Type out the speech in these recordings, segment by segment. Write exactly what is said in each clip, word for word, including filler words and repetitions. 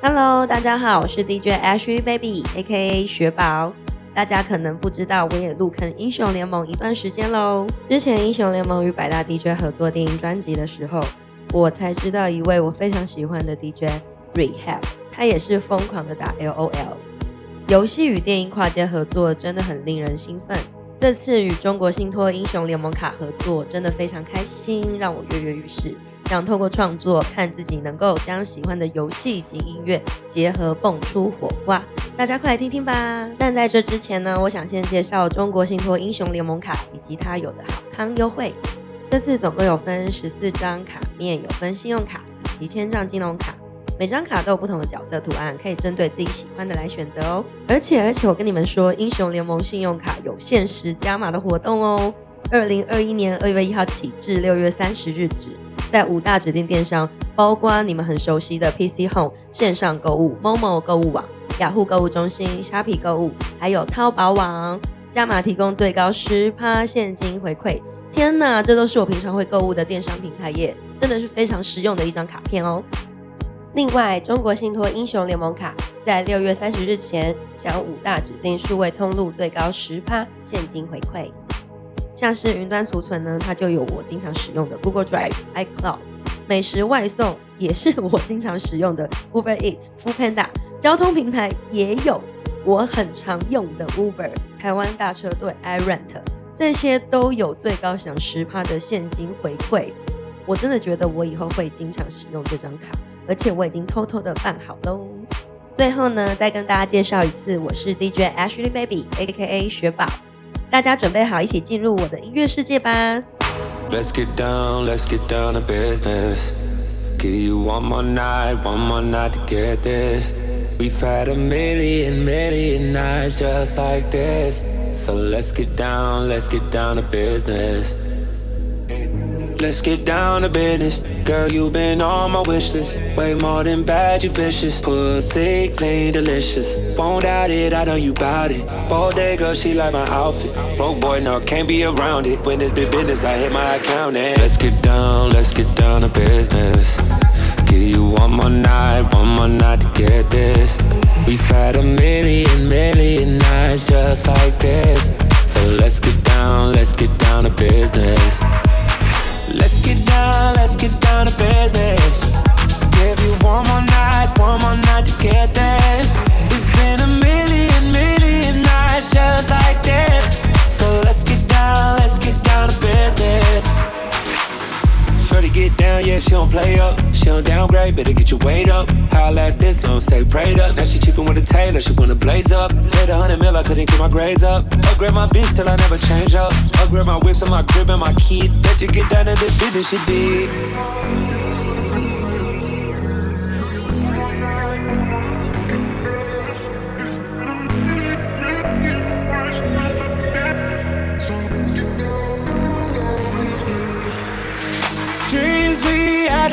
Hello， 大家好，我是 D J Ashleybaby A K A 雪宝。大家可能不知道，我也入坑英雄联盟一段时间咯。之前英雄联盟与百大 D J 合作电音专辑的时候，我才知道一位我非常喜欢的 D J Rehab， 他也是疯狂的打 L O L。 游戏与电音跨界合作真的很令人兴奋，这次与中国信托英雄联盟卡合作真的非常开心，让我跃跃欲试，想透过创作看自己能够将喜欢的游戏及音乐结合蹦出火花，大家快来听听吧。但在这之前呢，我想先介绍中国信托英雄联盟卡以及它有的好康优惠。这次总共有分十四张卡面，有分信用卡以及千账金融卡，每张卡都有不同的角色图案，可以针对自己喜欢的来选择哦。而且而且我跟你们说，英雄联盟信用卡有限时加码的活动哦，二零二一年二月一号起至六月三十日止，在五大指定电商，包括你们很熟悉的 P C Home 线上购物、Momo 购物网、雅虎购物中心、虾皮购物，还有淘宝网，加码提供最高 百分之十 现金回馈。天哪，这都是我平常会购物的电商平台页，真的是非常实用的一张卡片哦。另外，中国信托英雄联盟卡在六月三十日前享五大指定数位通路最高 百分之十 现金回馈。像是云端储存呢，它就有我经常使用的 Google Drive、iCloud； 美食外送也是我经常使用的 Uber Eats、Foodpanda； 交通平台也有我很常用的 Uber、台湾大车队、iRent， 这些都有最高享 百分之十 的现金回馈。我真的觉得我以后会经常使用这张卡，而且我已经偷偷的办好喽。最后呢，再跟大家介绍一次，我是 D J Ashleybaby A K A 雪宝，大家准备好一起进入我的音乐世界吧。 Let's get down, let's get down to business. Give you one more night, one more night to get this. We've had a million, million nights just like this. So let's get down, let's get down to business. Let's get down to business. Girl, you've been on my wish list. Way more than bad, you vicious. Pussy, clean, delicious. Won't doubt it, I know you bout it. Bodega, she like my outfit. Broke boy, no, can't be around it. When it's big business, I hit my account and let's get down, let's get down to business. Give you one more night, one more night to get this. We've had a million, million nights just like this. So let's get down, let's get down to business. Let's get down, let's get down to business. Give you one more night, one more night to get this. It's been a million, million nights just like this. So let's get down, let's get down to business. Shorty get down, yeah, she don't play up. She don't downgrade, better get your weight up. How I last this long, stay prayed up. Now she cheapin' with a tailor, she wanna blaze up. Made a hundred mil, I couldn't get my grades up. Upgrade my bitch till I never change up. Upgrade my whips and my crib and my kid. Let you get down to the business she did. Dreams we had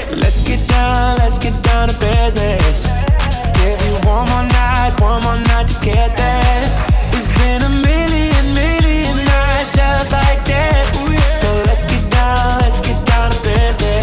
let's get down, let's get down to business. Give you one more night, one more night to get this. It's been a million, million nights just like that. So let's get down, let's get down to business.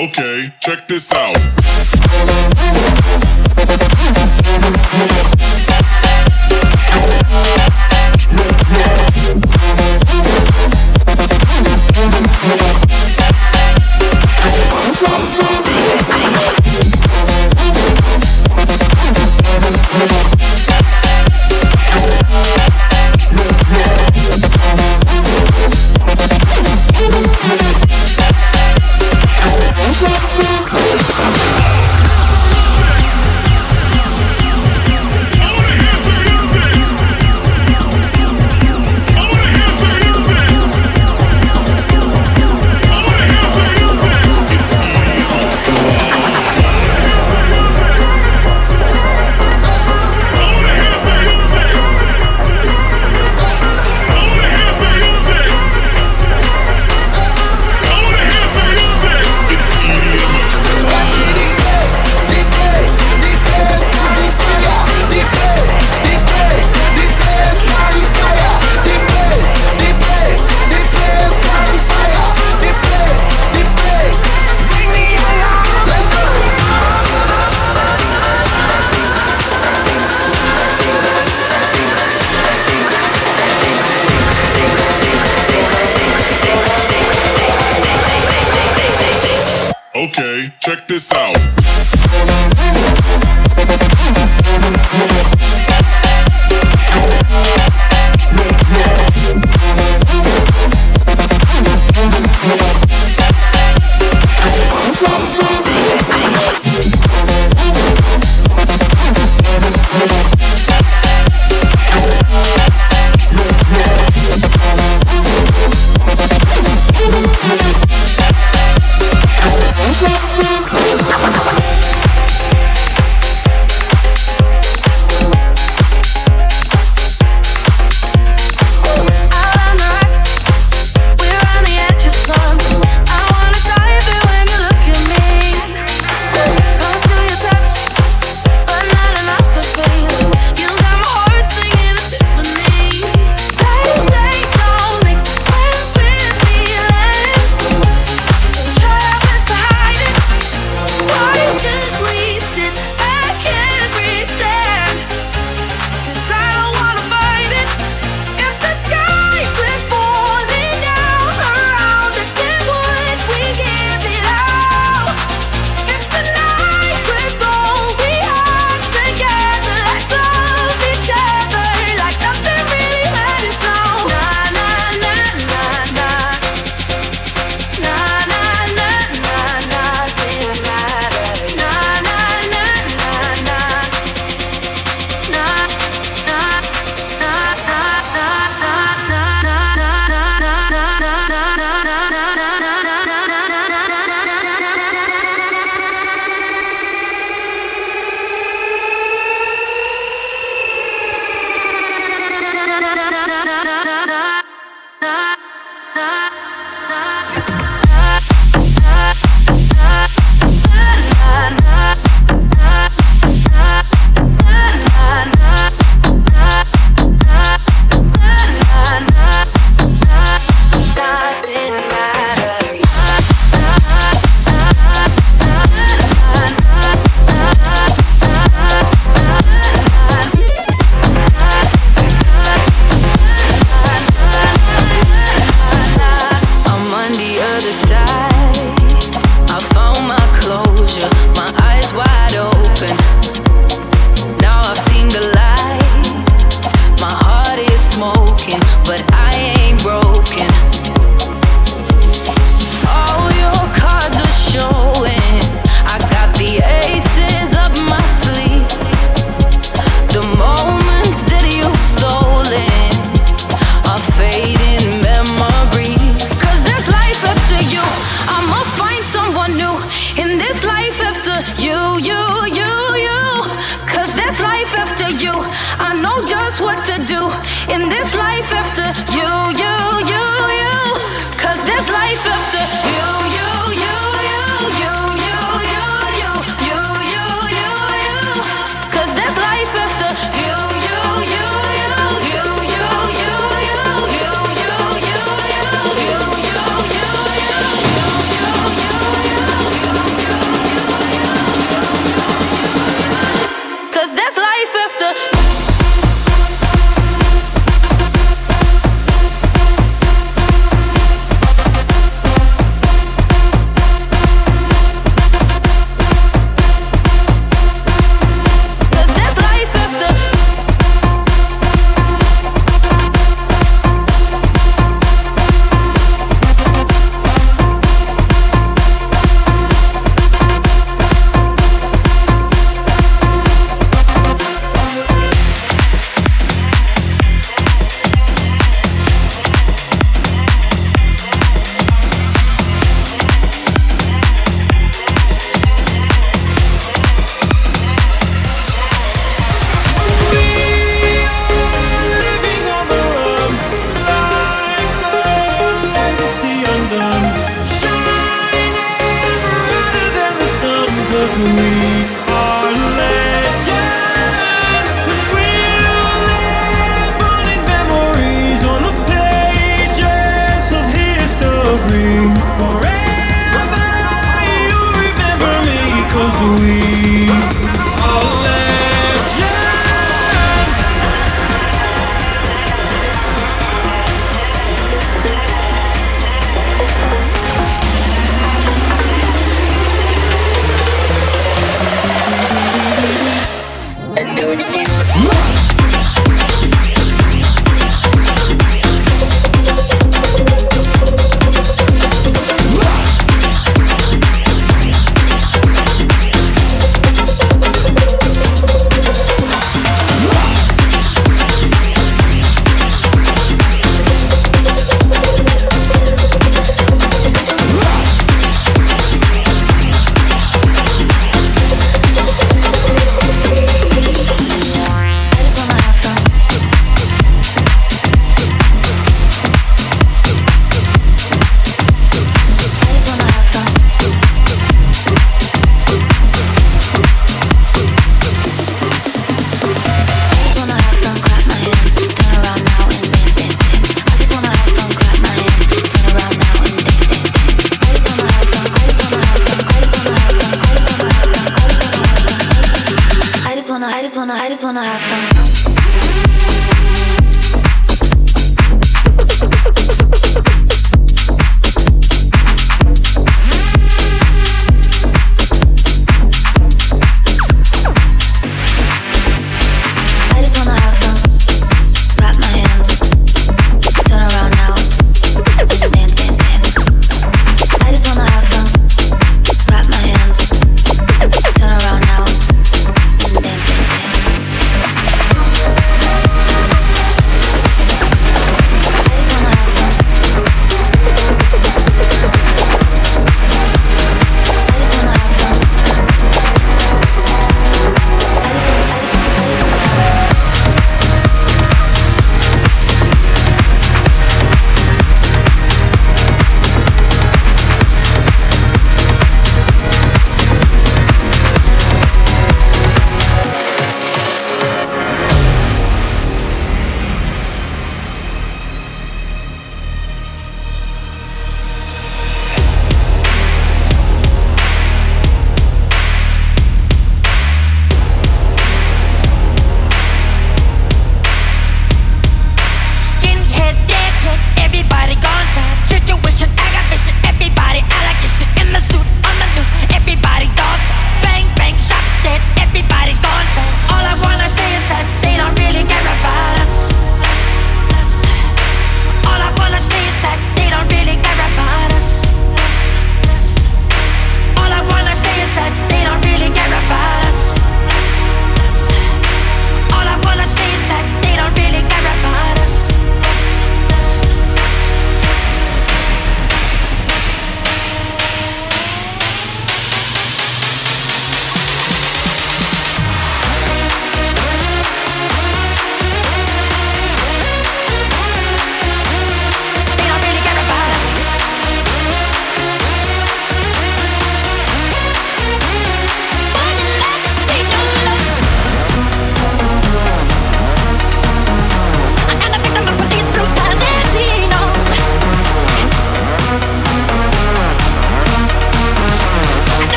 Okay, check this out. Okay, check this out.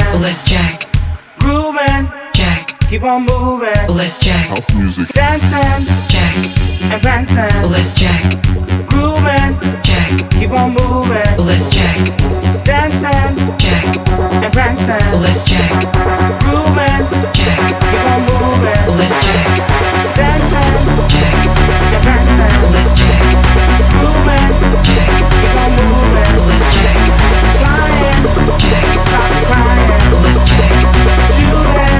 moving. Let's check. Grooving. Check. Keep on moving. Let's check. House music. Dancing. Check. And prancing. Let's check. Grooving. Check. Keep on moving. Let's check. Dancing. Check. And prancing. Let's check. Grooving. Check. Keep on moving. Let's check. Dancing. Check. And prancing. Let's check. Grooving. Check. Keep on moving. Let's check. Flying. Check. Stop crying. Let's check. Shooting. Check.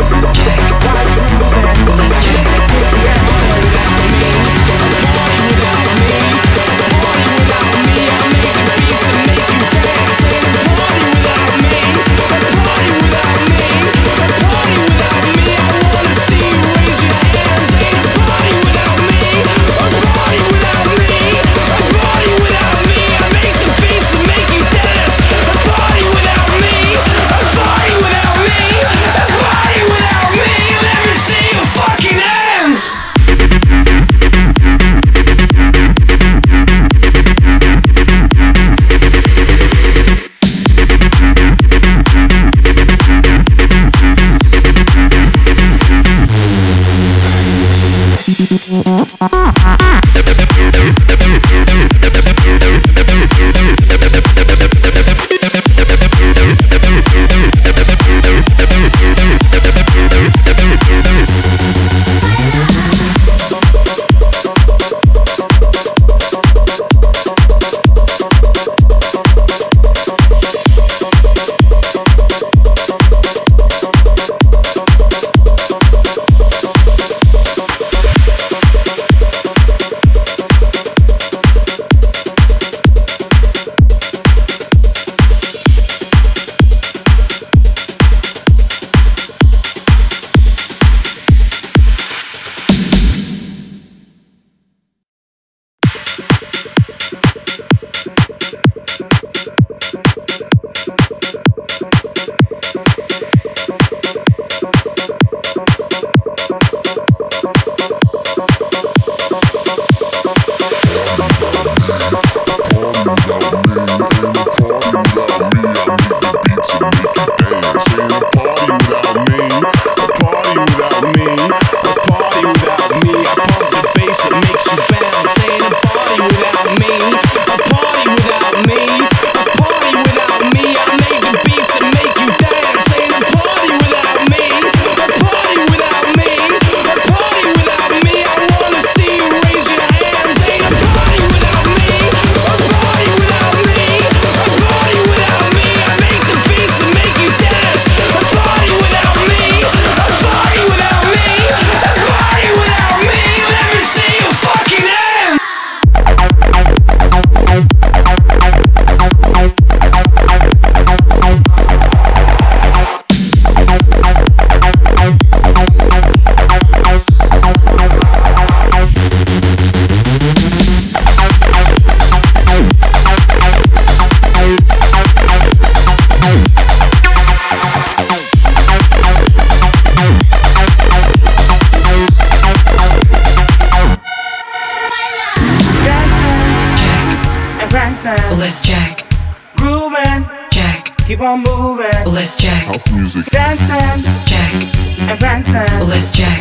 While moving. Let's check. Let's check. Grooving. Check. Keep on moving. Let's check. House music. Dancing. Check. And prancing. Let's check.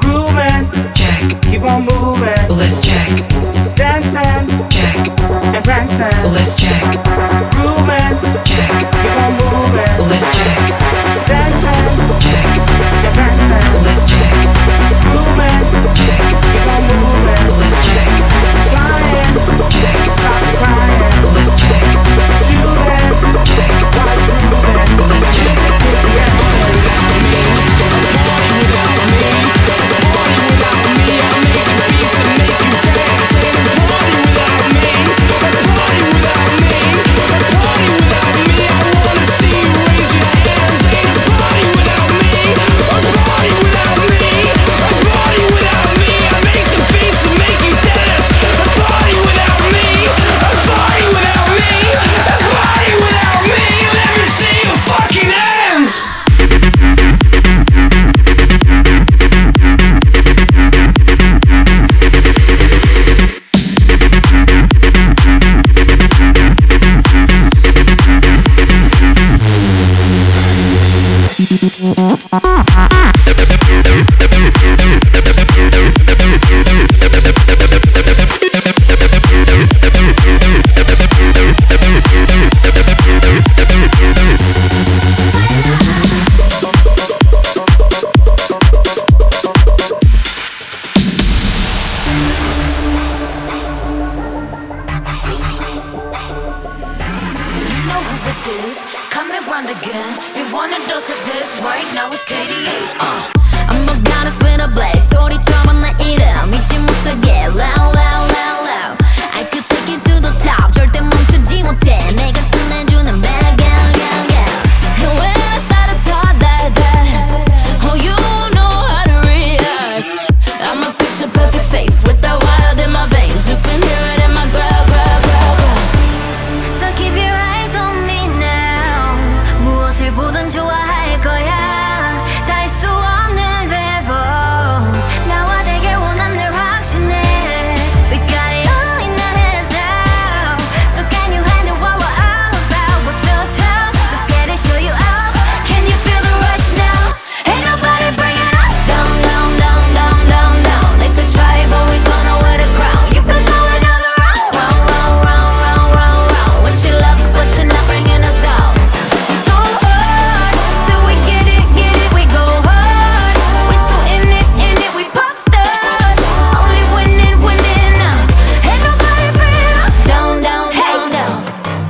Grooving. Check. Keep on moving. Let's check. Dancing. Check. And prancing. Let's check. Grooving. Check. Keep on moving. Let's check. Dancing. Check. And prancing. Let's check. Grooving. Check. Keep on moving. Let's check. Flying. Check. Stop crying. Let's check. Shoot it. Check. Watch it. Let's check. If you ever party without me, party without me, party without me. I'll make you beats and make you dance. And party without me, party without me, party without me. I wanna broken. We wanna dose it this right now it's K D A. Uh, I'm a goddess with a blaze. 소리 쳐봤나 이름 잊지 못하게. Loud, loud, loud, loud. I could take it to the top. 절대 멈추지 못해. 내가 끝내주는 bad girl, girl, girl. And when I started talking that, that, oh, you know how to react. I'm a picture perfect face with the wild in my veins. You can hear it in my girl, girl, girl, girl. So keep your eyes on me now. 무엇을 보든 좋아할 거야. 닿을 수 없는 level. 나와 되길 원한 널 확신해. We got it all in our hands now. So can you handle what we're all about? We're so tough. Let's get it, show you out. Can you feel the rush now? Ain't nobody bringing us down, down, down, down, down, down. They could try, but we gonna wear the crown. You could go another round, round, round, round, round, round, round. Wish you luck, but you're not bringing us down. We go hard till we get it, get it. We go hard. We so in it, in it. We pop stars. Only winning, winning now. Ain't nobody bringing us down, down, down, down. You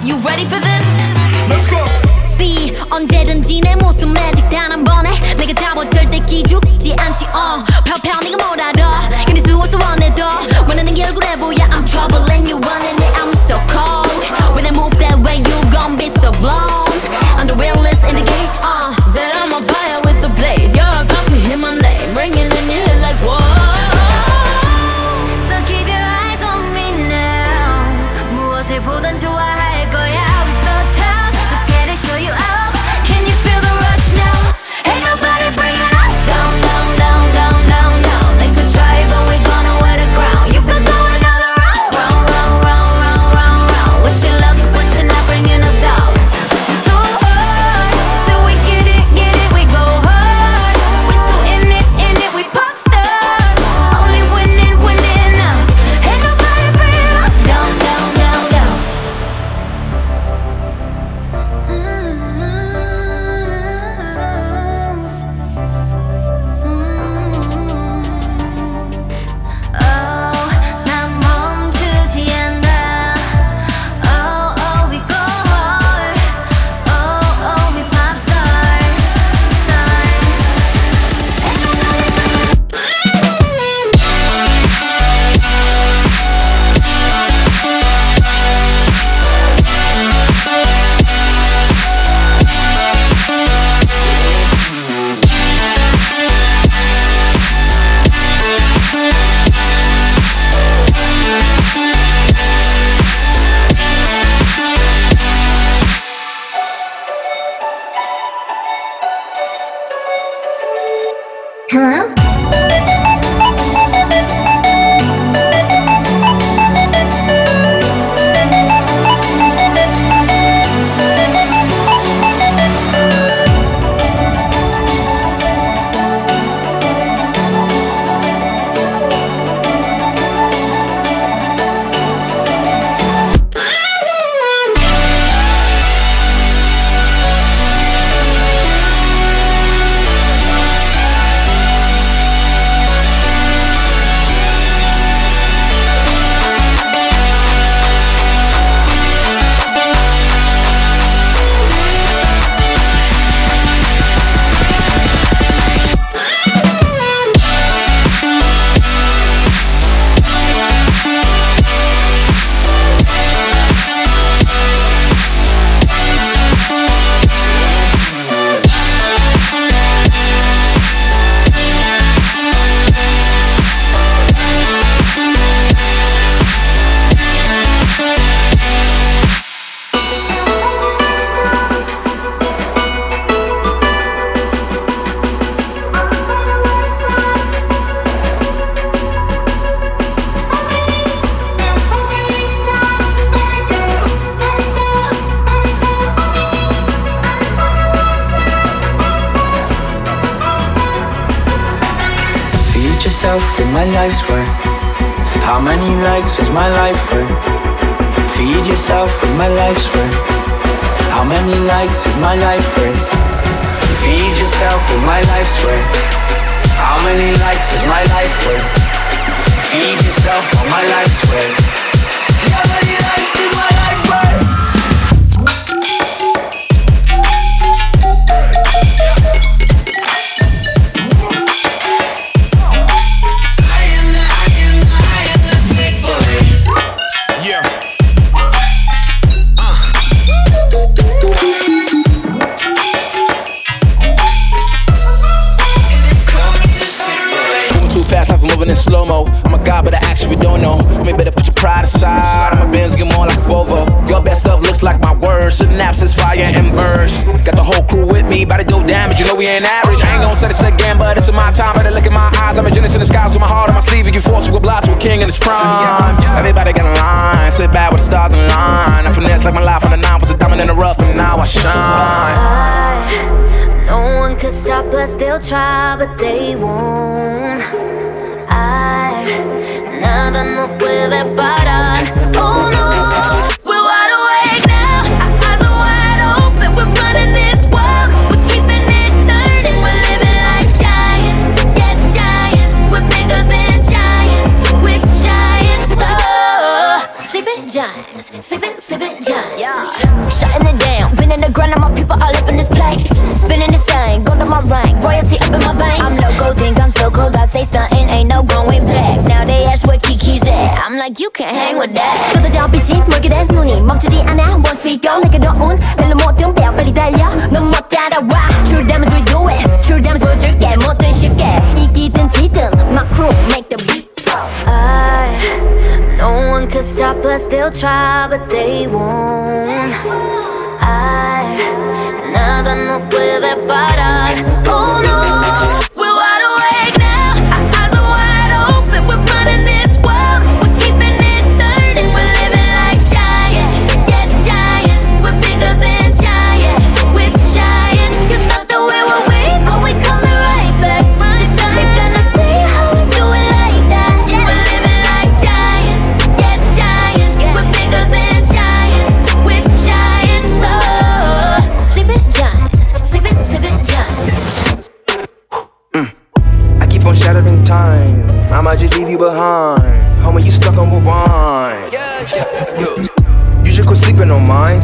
ready for this? Let's go. See, 언제든지 내 모습 매직 단 한 번에 내가 잡아 절대 기죽지 않지. Uh, 펴펴 네가 뭘 알아? 괜히 수워서 원해도 원하는 게 얼굴에 보여. I'm trouble and you running it. I'm so cold. When I move that way, you gon' be so blown. I'm the realest in the game. Uh, set on my fire with the blade. You're about to hear my name ringing in your head like whoa. So keep your eyes on me now. 무엇을 보든 좋아할 거야. We so tough. Let's get it, show you out. Can you feel the rush now? Ain't nobody bringing us down, down, down, down, down, down. They could try, but we gonna wear the crown. You could go another round, round, round, round, round, round, round. Wish you luck, but you're not bringing us down. We go hard till we get it, get it. We go hard. We so in it, in it. We pop stars. Only winning, winning now. Ain't nobody bringing us down, down, down, down. Oh, 난 멈추지 않아. Oh, oh, we go hard. Oh, oh, we pop stars. Stars. Ain't nobody bringing us. Hello? Future self with my life's work. How many likes is my life worth? Feed yourself with my life's work. How many likes is my life worth? Feed yourself with my life's work. How many likes is my life worth? Feed yourself with my life's work. How many likes is my life worth? words. Synapses fire and burst. Got the whole crew with me, about to do damage. You know we ain't average. I ain't gon' say this again, but it's in my time. Better look in my eyes. I'm a genius in the skies with my heart on my sleeve. If you force, you go blind to a king in his prime. Everybody got a line. Sit back with the stars in line. I finesse like my life on the nine. Was a diamond in the rough, and now I shine. I, no one could stop us. They'll try, but they won't. I. Nada nos puede parar, oh no. We're wide awake now, our eyes are wide open. We're running this world, we're keeping it turning. We're living like giants, yeah giants. We're bigger than giants, we're giants. Oh, sleeping giants, sleeping, sleeping giants. Yeah. Shutting it down, been in the ground, and my people all up in this place. Spinning this thing, gold on my ring, royalty up in my veins. I'm loco, think I'm so cold, I say something, ain't no going back. Now they ask where Kiki's at, I'm like, you can't hang with that. 쏟아져 빛이 멀게 된 눈이 멈추지 않아, once we go. 내게 넣은 날로 모든 뼈 빨리 달려, 넌 못 따라와. True damage, we do it, true damage, we 줄게. 뭐든 쉽게, 이기든 지든, my crew make the beat. I, no one could stop us, they'll try, but they won't. I. Nada nos puede parar, oh no. We're wide awake now, our eyes are wide open. We're running this world, we're keeping it turning. We're living like giants, yeah giants. We're bigger than giants, we're giants. Cause not the way we're weak, but we're coming right back. This time you're gonna see how we do it like that, yeah. We're living like giants, yeah giants, yeah. We're bigger than giants, we're giants, oh. Sleeping giants, sleeping, sleeping giants. Mm. I keep on shattering time. I might just leave you behind. Homie, you stuck on rewind. Yeah, yeah. Look, you should quit sleeping on mine.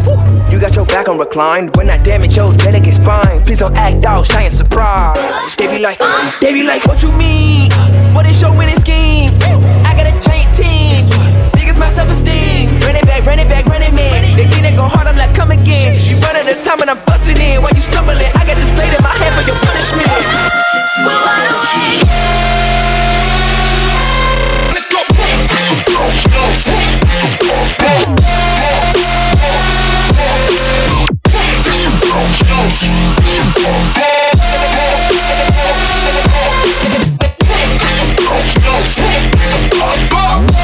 You got your back on reclined. When I damage your delicate spine, please don't act out, shy and surprised. They be like, they be like, what you mean? What is your winning scheme? I got a giant team. Big as my self-esteem. Run it back, run it back, run it, man. They think they go hard, I'm like, come again. You run out of time and I'm busting in. While you stumbling, I got this blade in my hand for your punishment. We run away. Let's go. Some bounce, bounce, some bounce, bounce. Some bounce, bounce, some bounce. Some bounce, bounce, some bounce.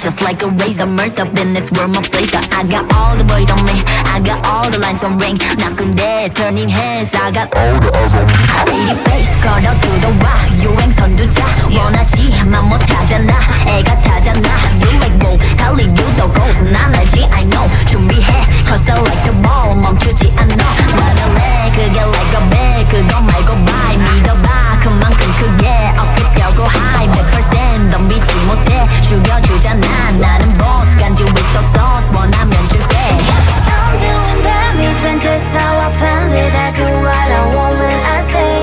Just like a razor, murked up in this world, my blazer. I got all the boys on me, I got all the lines on ring. Knocking dead, turning heads, I got all the eyes on me. I see your face, 걸어들어와 유행 선두자. 원하지만 못하잖아, 애가 타잖아. You like roll, 갈리 유도 gold. 난 알지, I know. 준비해, cause I like the ball. 멈추지 않아. 말할래, 그게 like a bag. 그거 말고 buy, 믿어봐. 그만큼 크게 어깨 펴고 high. 백 퍼센트 덤비지 못해, 죽여주잖아. 나는 boss, 간지 with the sauce. 원하면 줄게. I'm doing damage, man, cause how I planned it. I do what I want when I say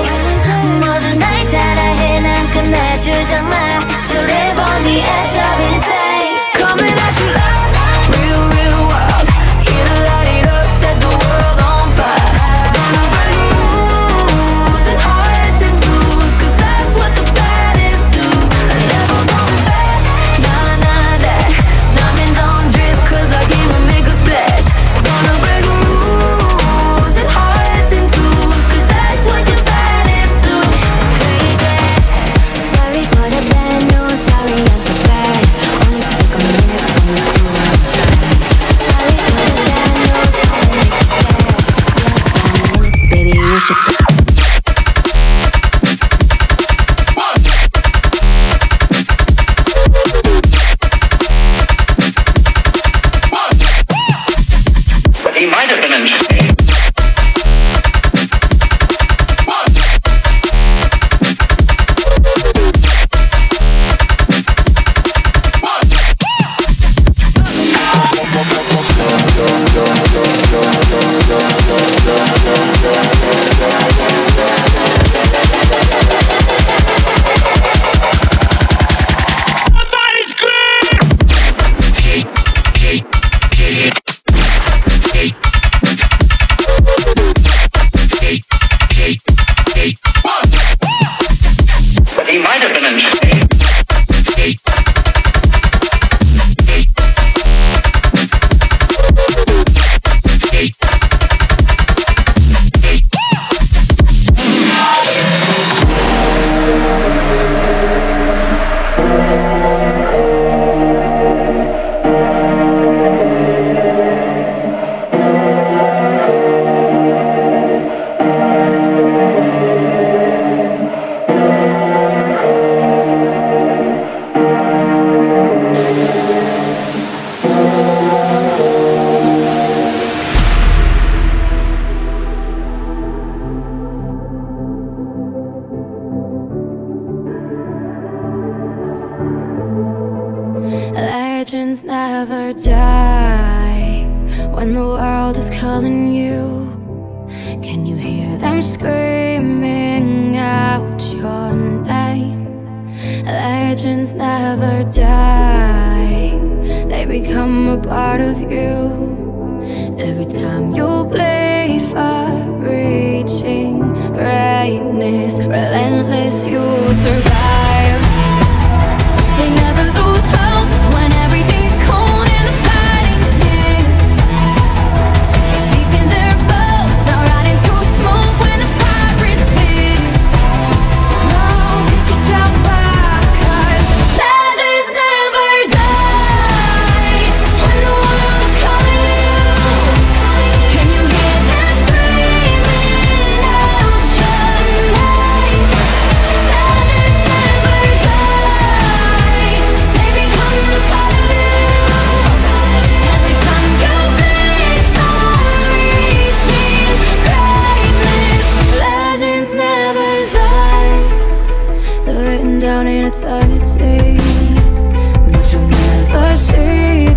passions never die when the world is calling you. Can you hear them screaming out your name? Legends never die, they become a part of you. Every time you play for reaching greatness, relentless, you survive. They never lose hope when everything's cold and the fighting's near. It's deep in their bones, they'll ride into smoke when the fire is fierce. No, pick yourself up, 'cause legends never die when the world is calling you. Can you hear them screaming out your name? Legends never die, they become a part of you. Every time you breathe, I'm reaching greatness. Legends never die, they're written down in eternity, but you'll never see